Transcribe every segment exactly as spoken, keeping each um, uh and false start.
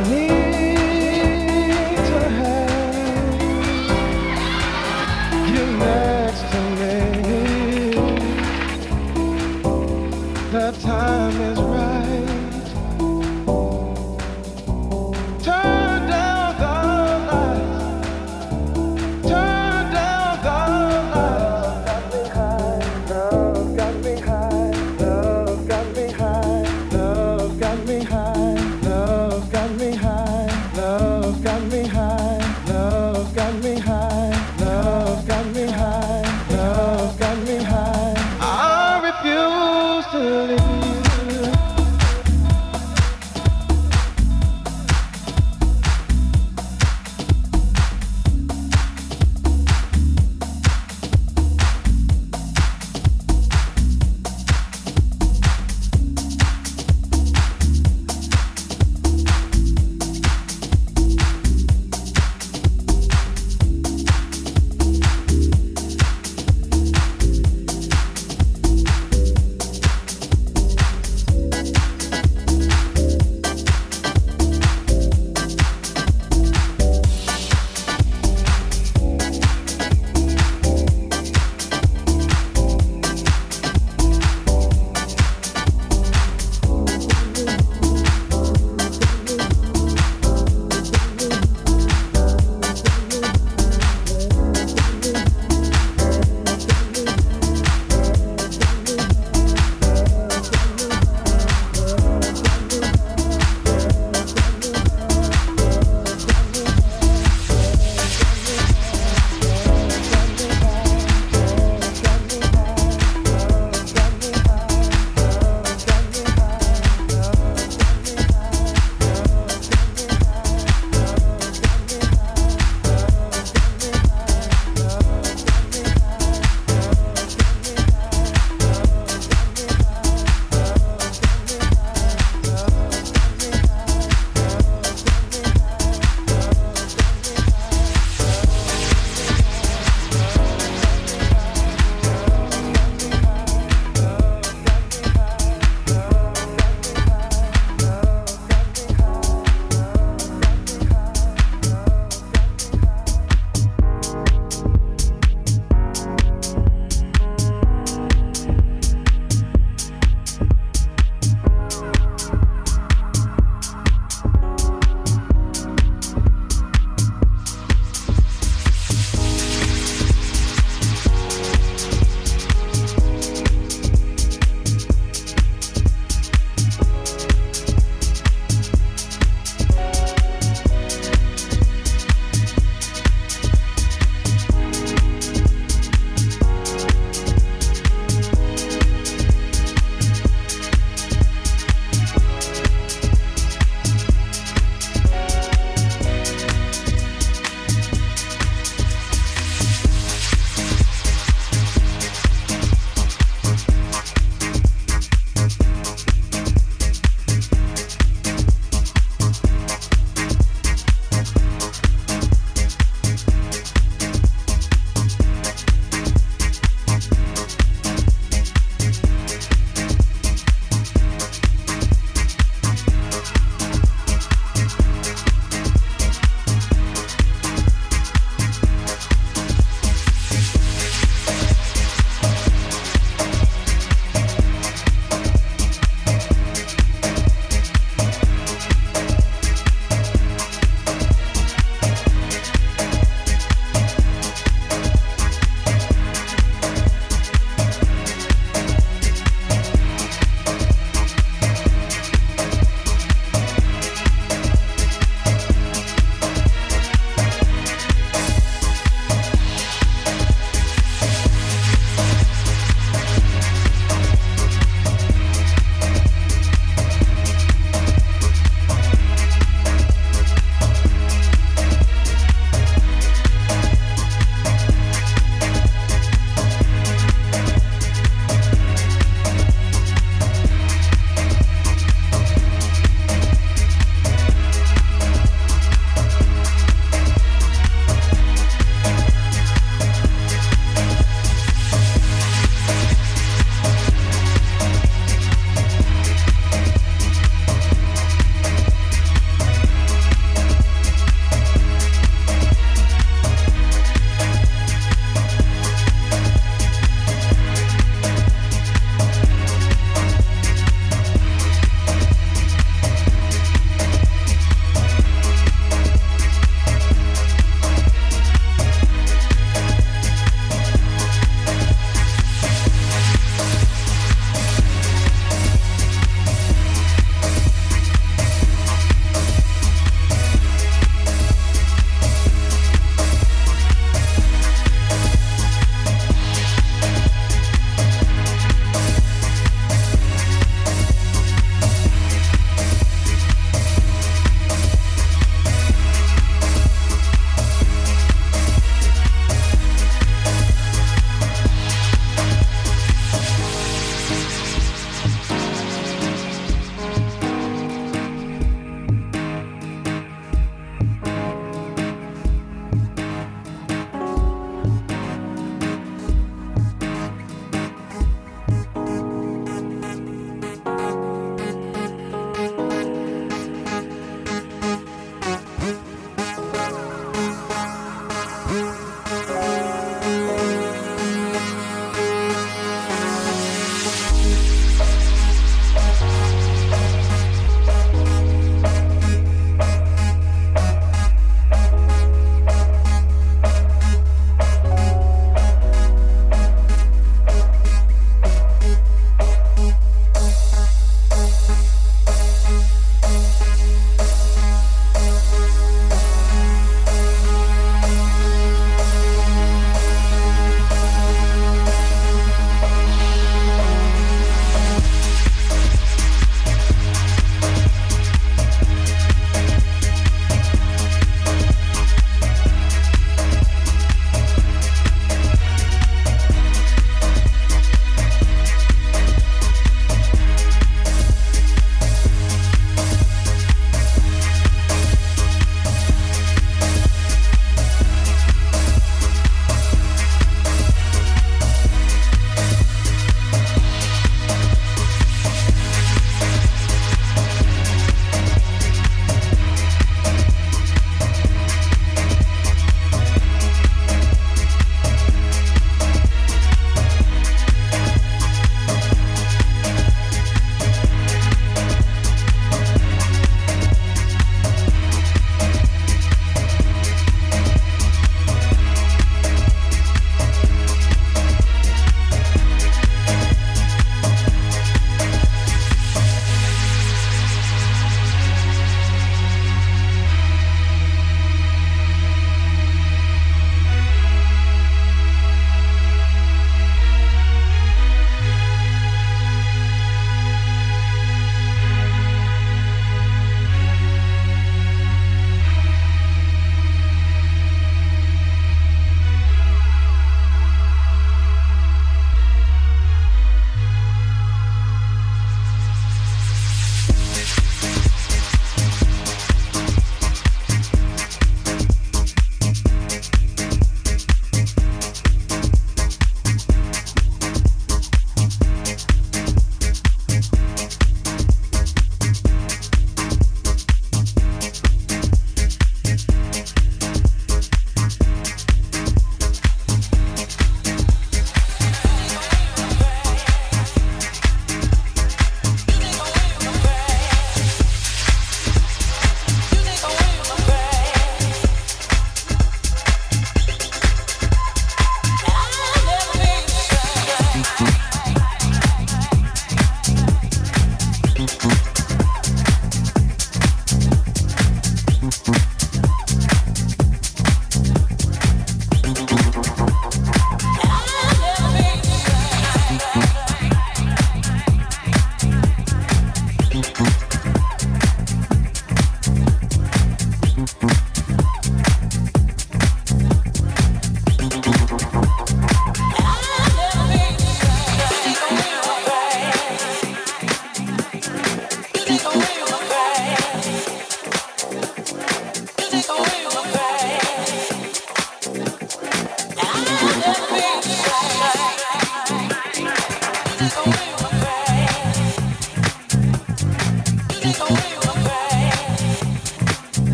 Love got me high.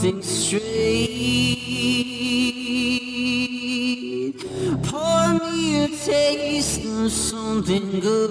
something sweet. Pour me a taste of something good.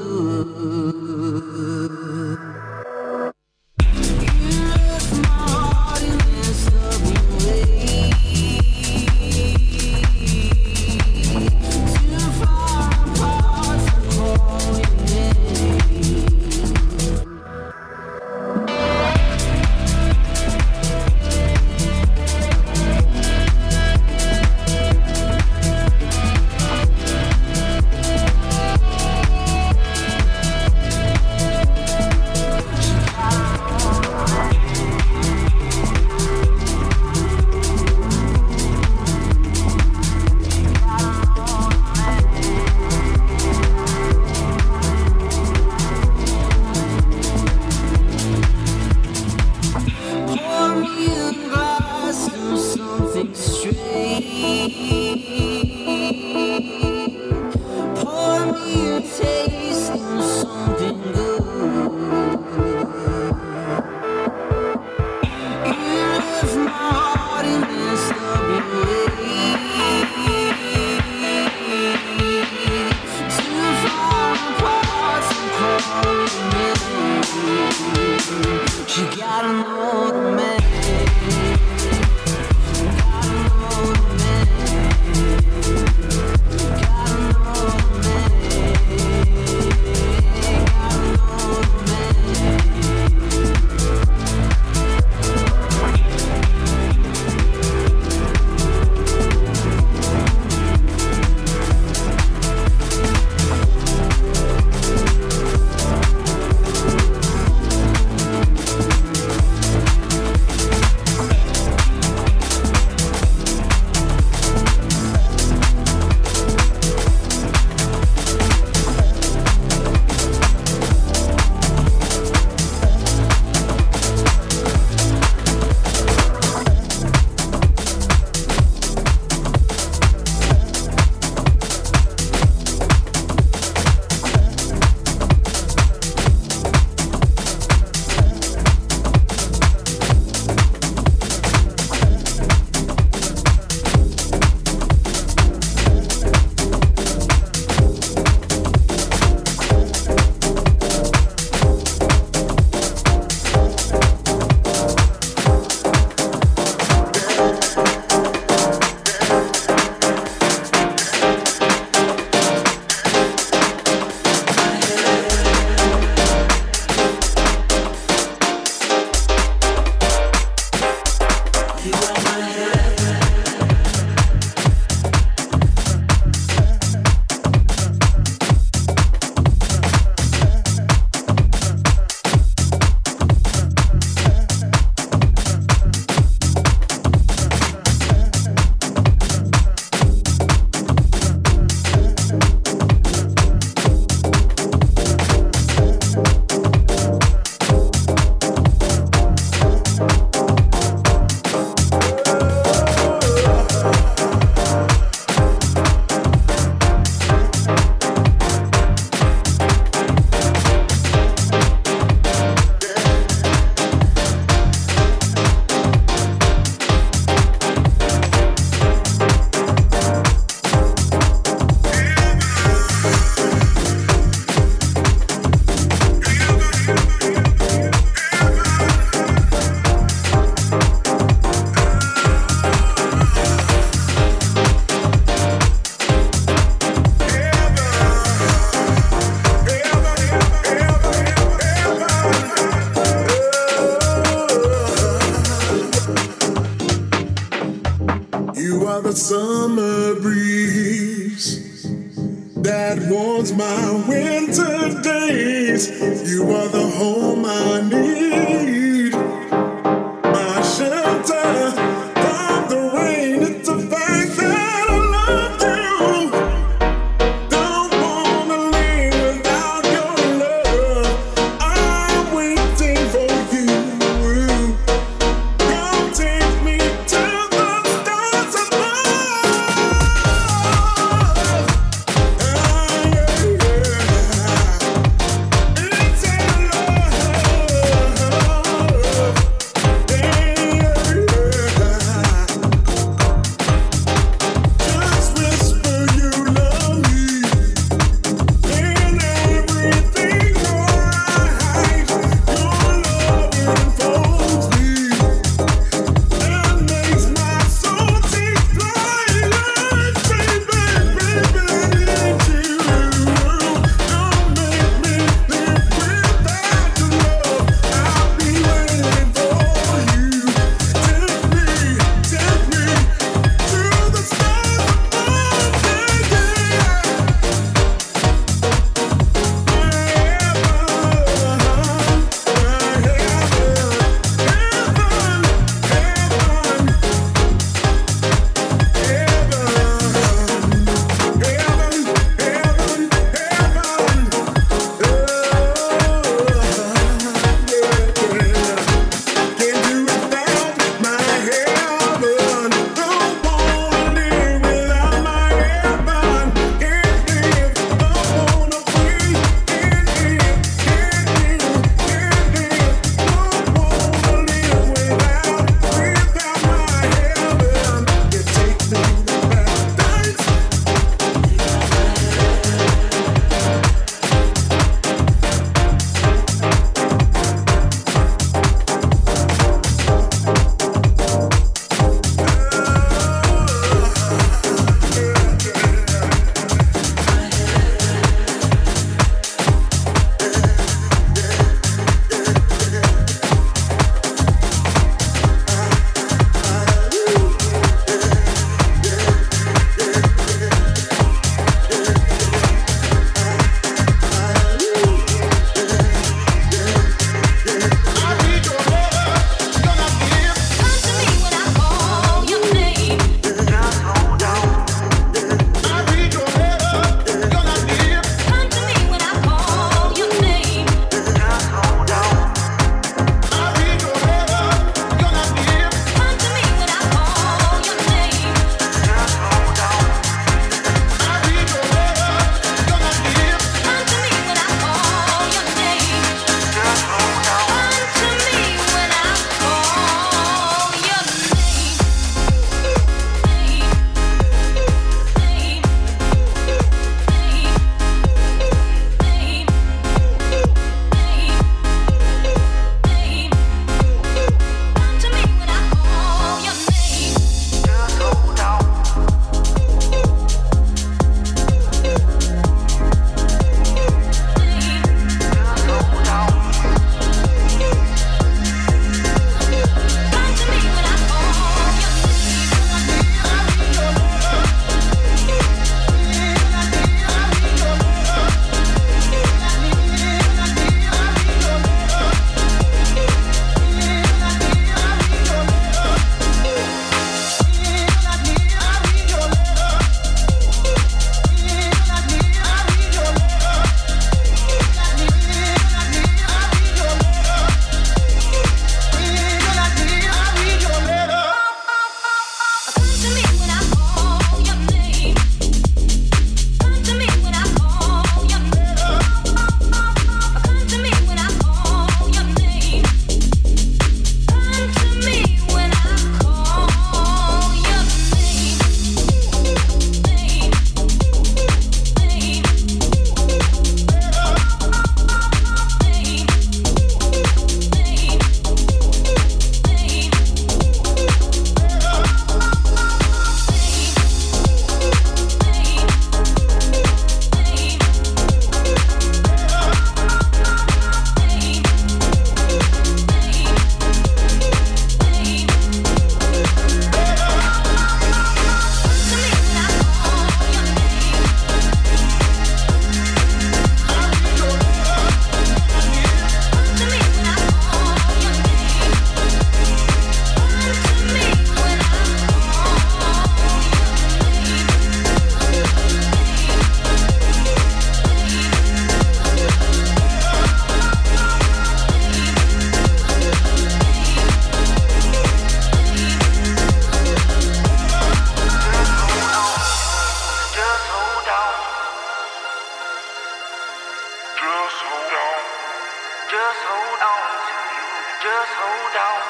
down.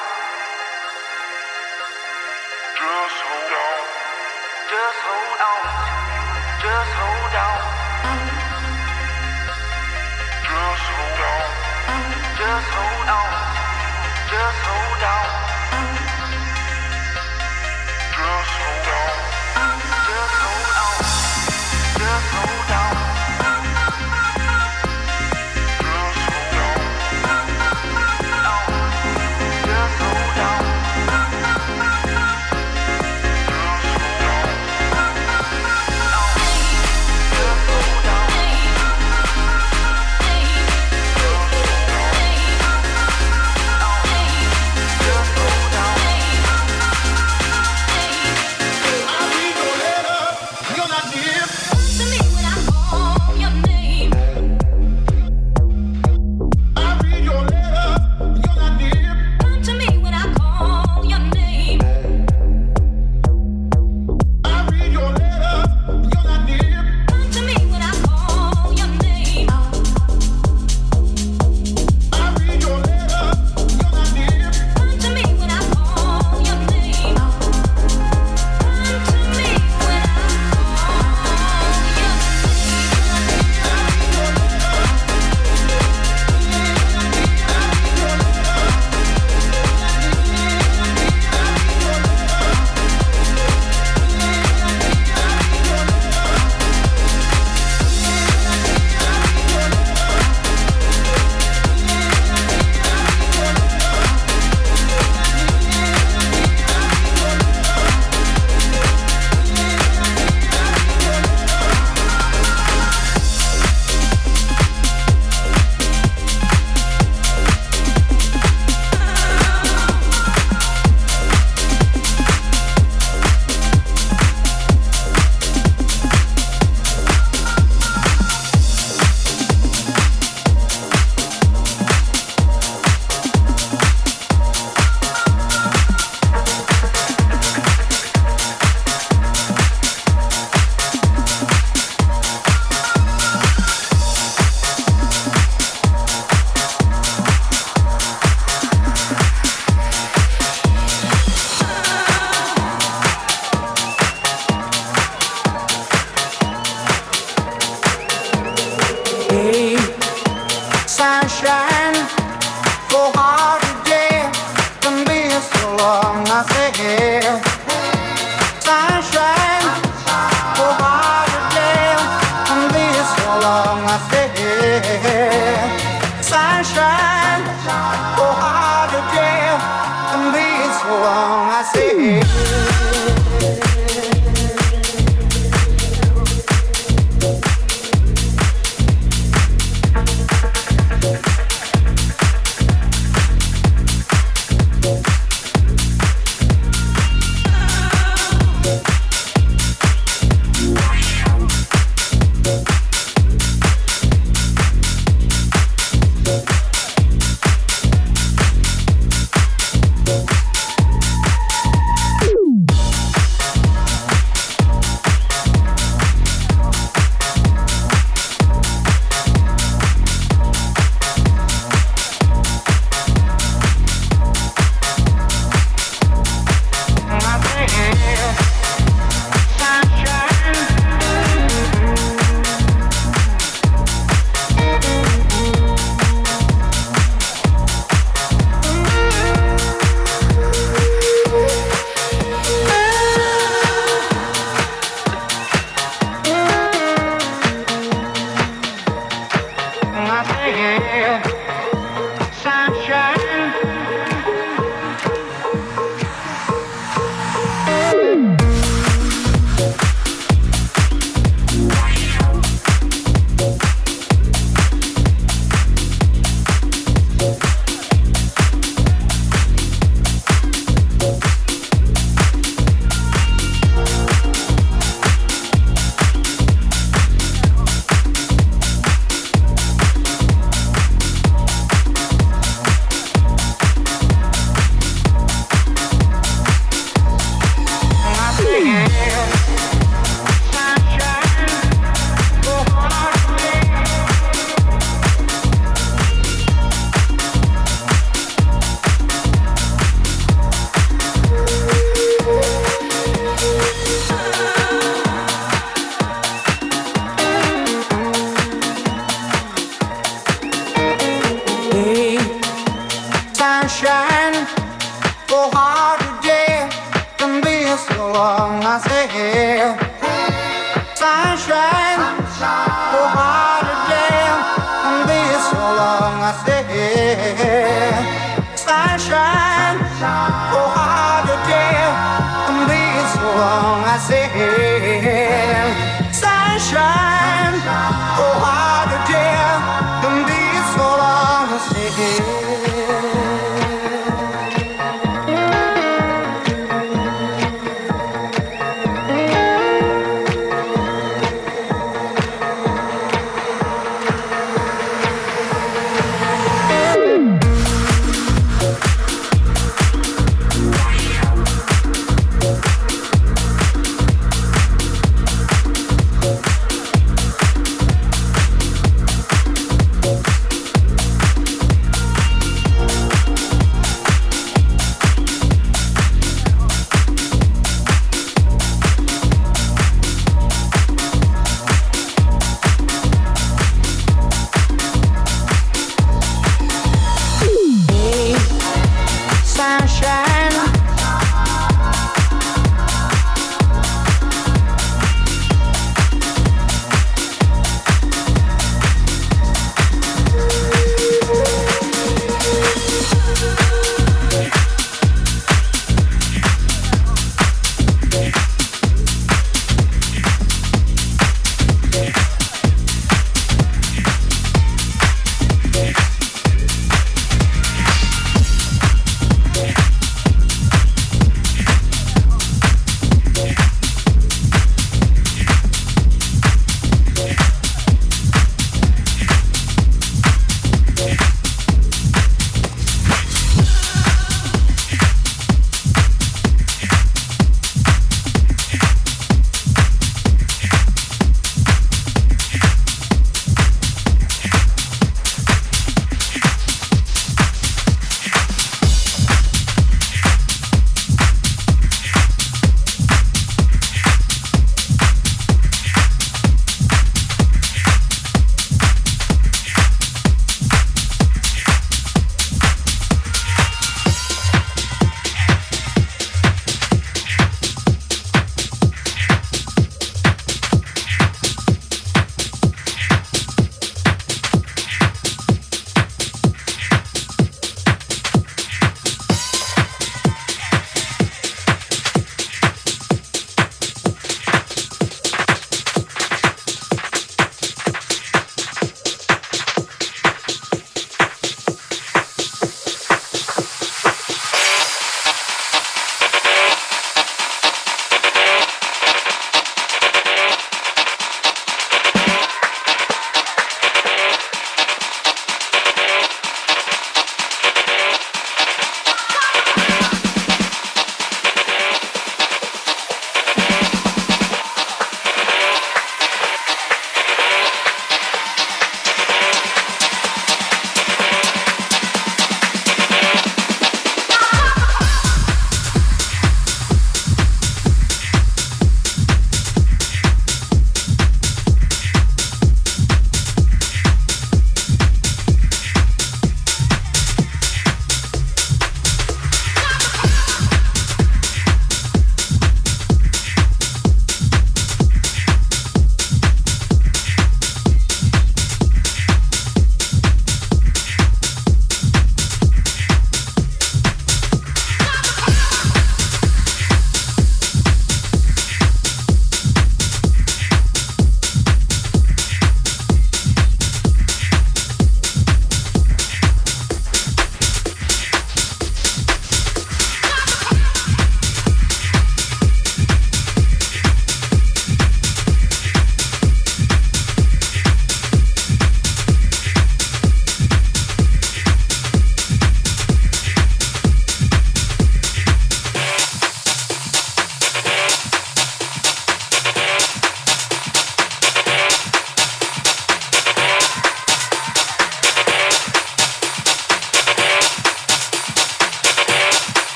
Just hold on. Just hold on. Just hold on. Just hold on. Just hold on. Just hold on. Just hold on. Just hold on. Just hold on.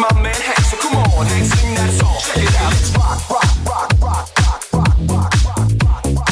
my man Hank, so come on and sing that song. Check it out, let's rock, rock, rock, rock, rock, rock, rock, rock, rock, rock, rock,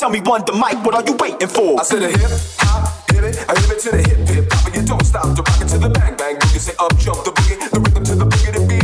tell me one the mic, what are you waiting for? I said a hip hop, hit it, I hit it to the hip hip hop, and you don't stop the rocket to the bang bang boogie. Say up jump the boogie, the rhythm to the boogie to beat.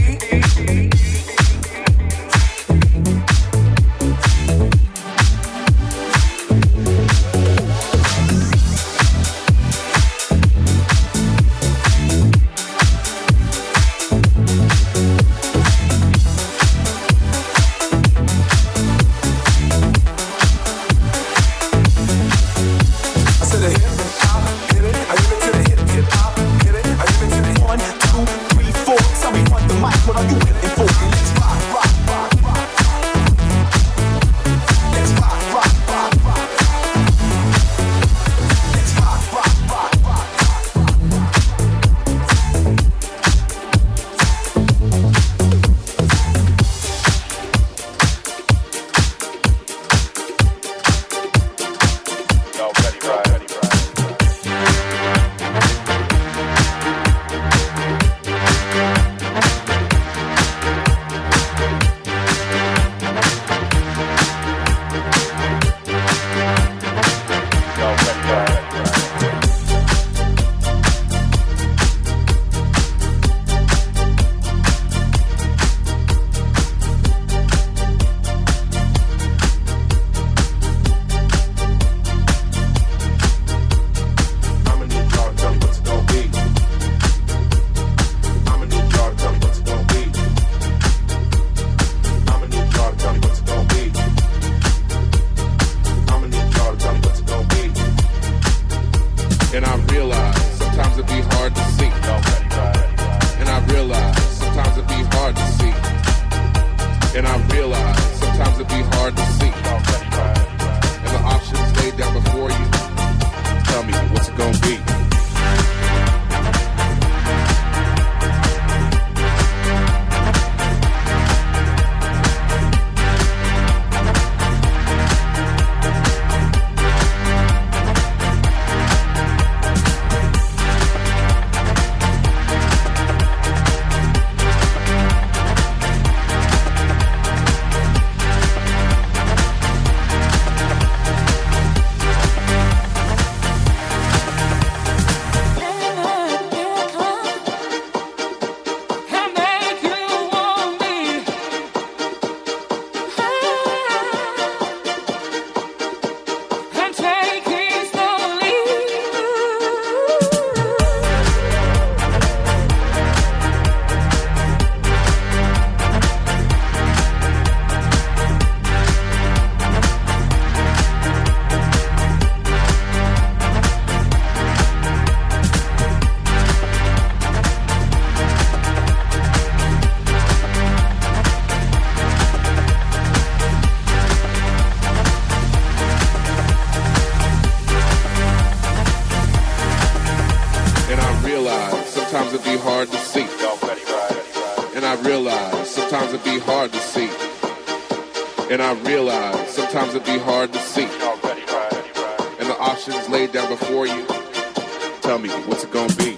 Sometimes it'd be hard to see, and the options laid down before you. tell me, what's it gonna be?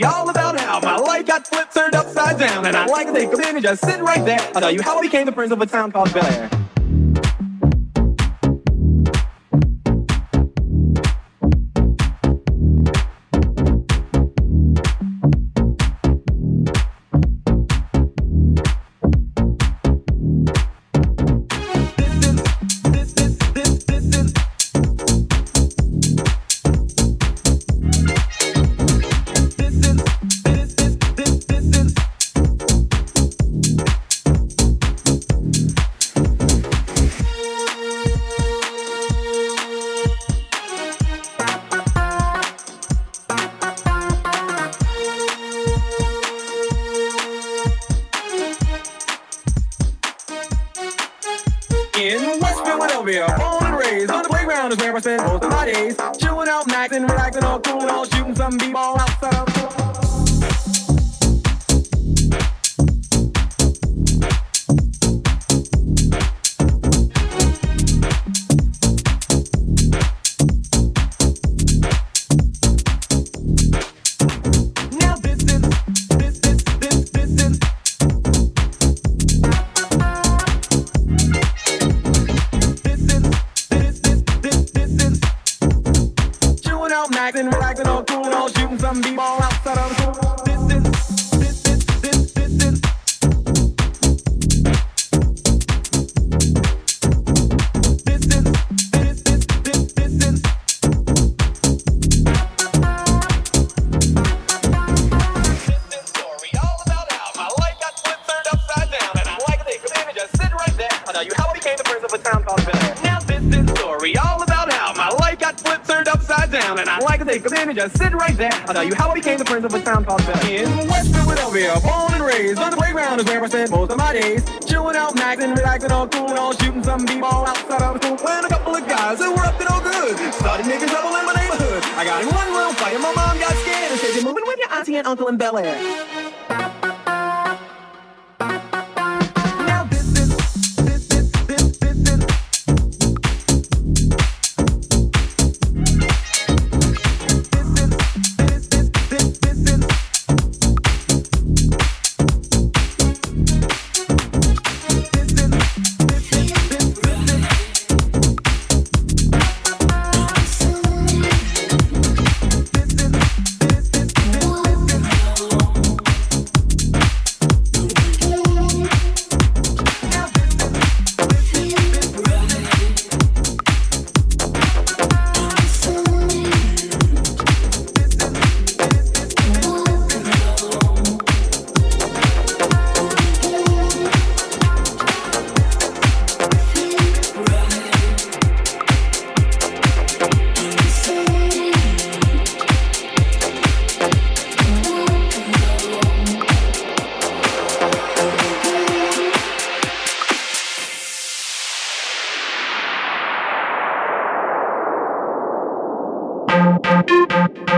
story all about how my life got flipped, turned upside down, and I'd like to take a minute and just sit right there. I'll tell you how I became the prince of a town called Bel Air. Just sit right there. I'll tell you how I became the prince of a town called Bel Air. In West Philadelphia, born and raised, on the playground is where I spent most of my days. Chilling out, maxing, relaxing, all cool and all, shooting some b-ball outside of school. When a couple of guys who were up to no good started making trouble in my neighborhood. I got in one little fight and my mom got scared and said, "You're moving with your auntie and uncle in Bel Air." We'll be right back.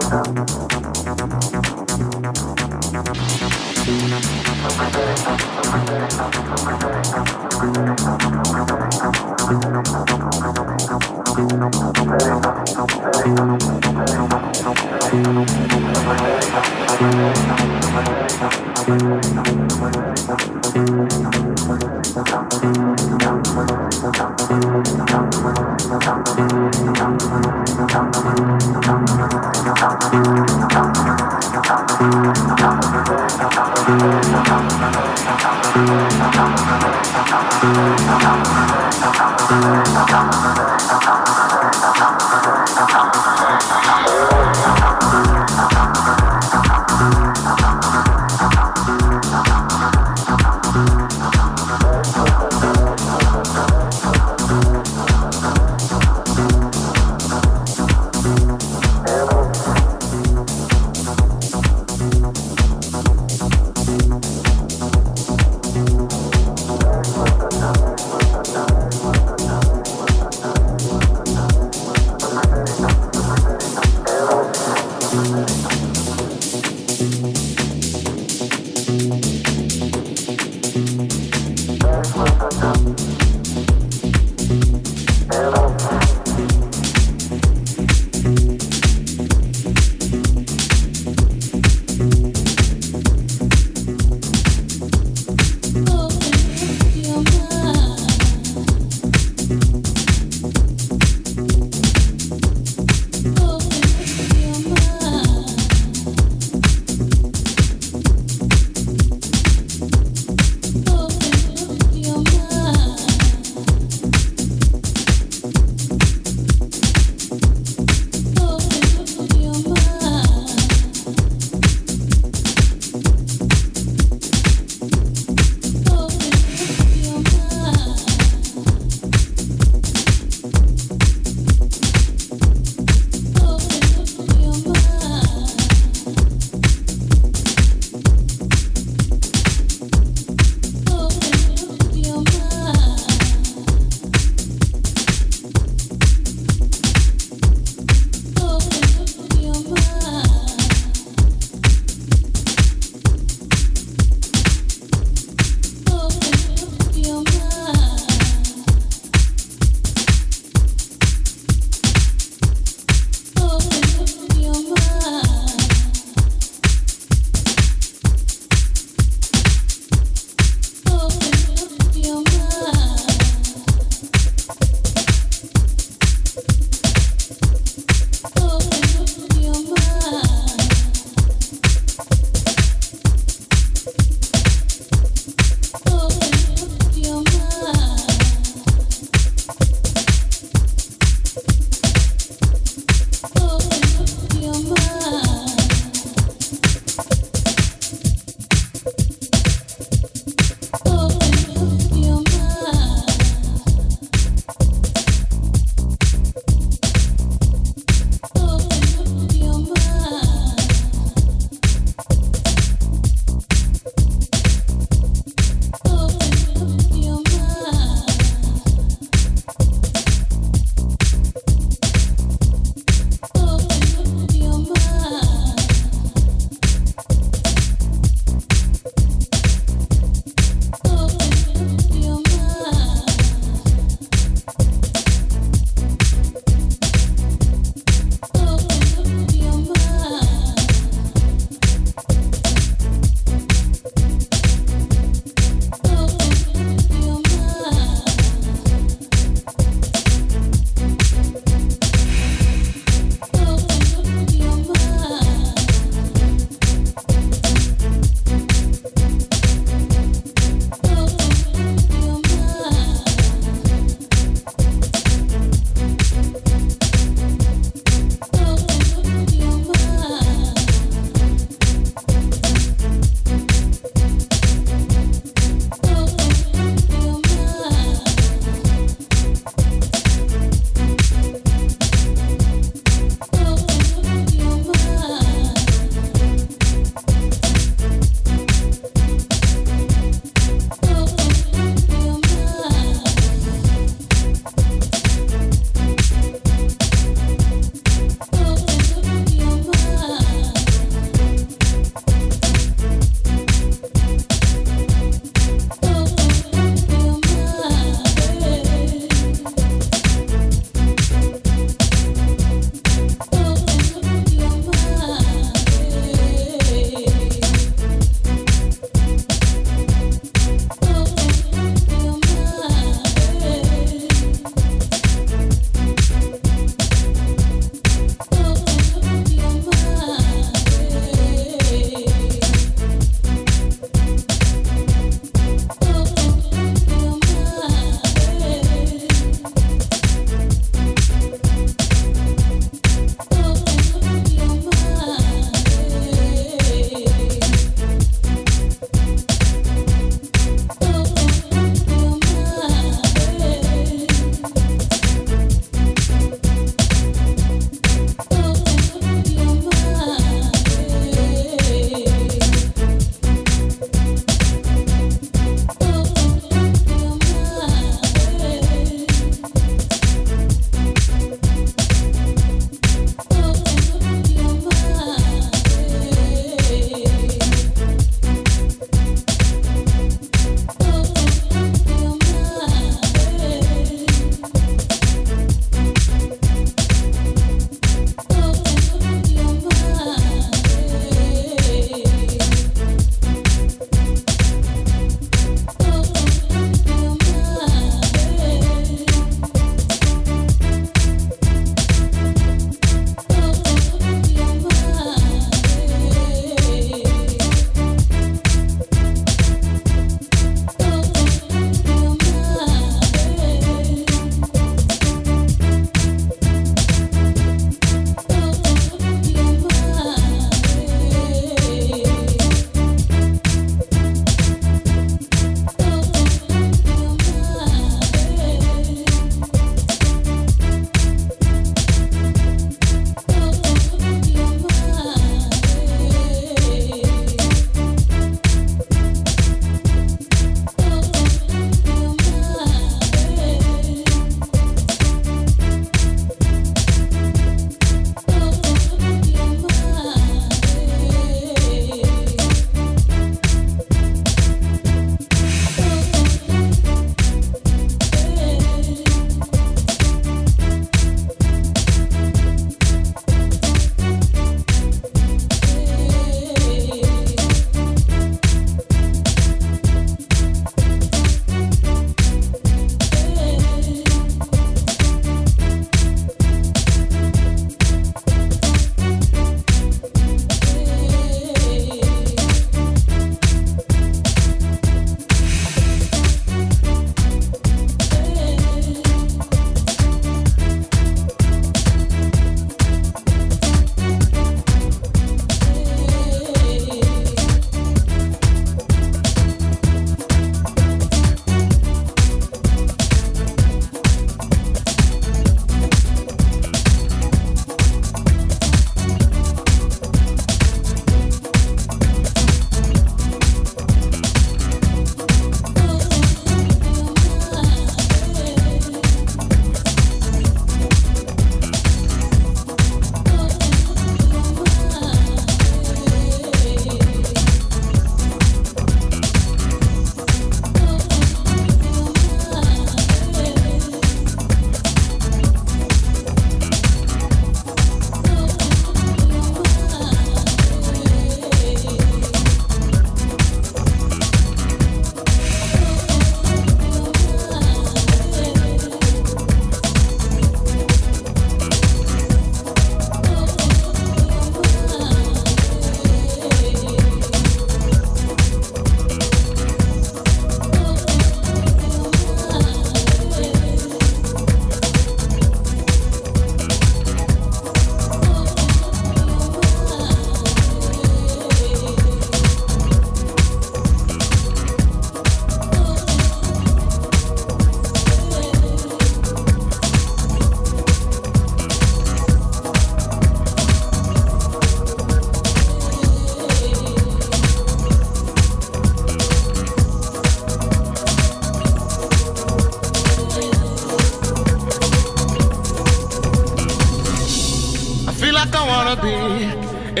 I don't wanna be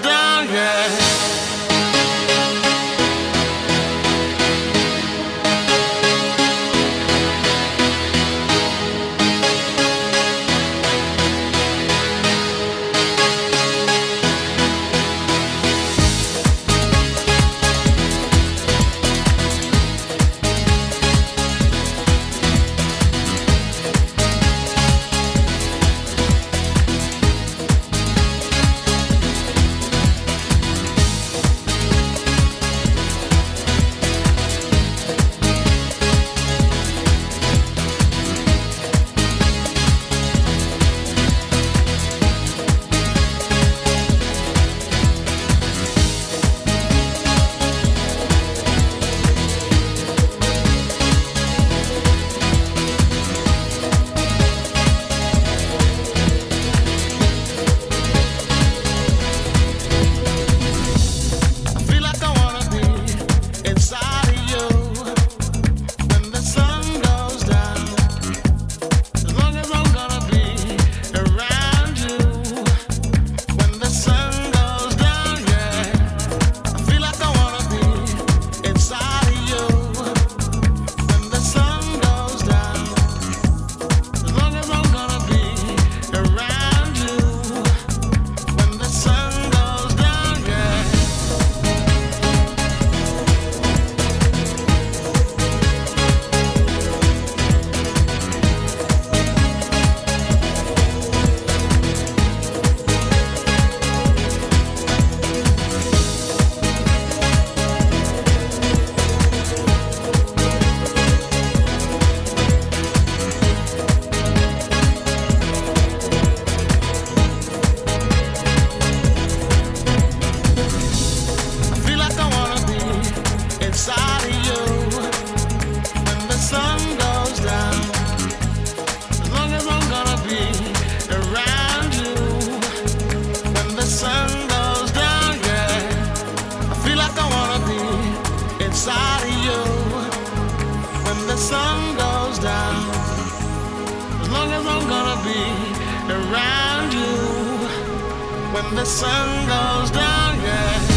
down, yeah. Around you when the sun goes down, yeah.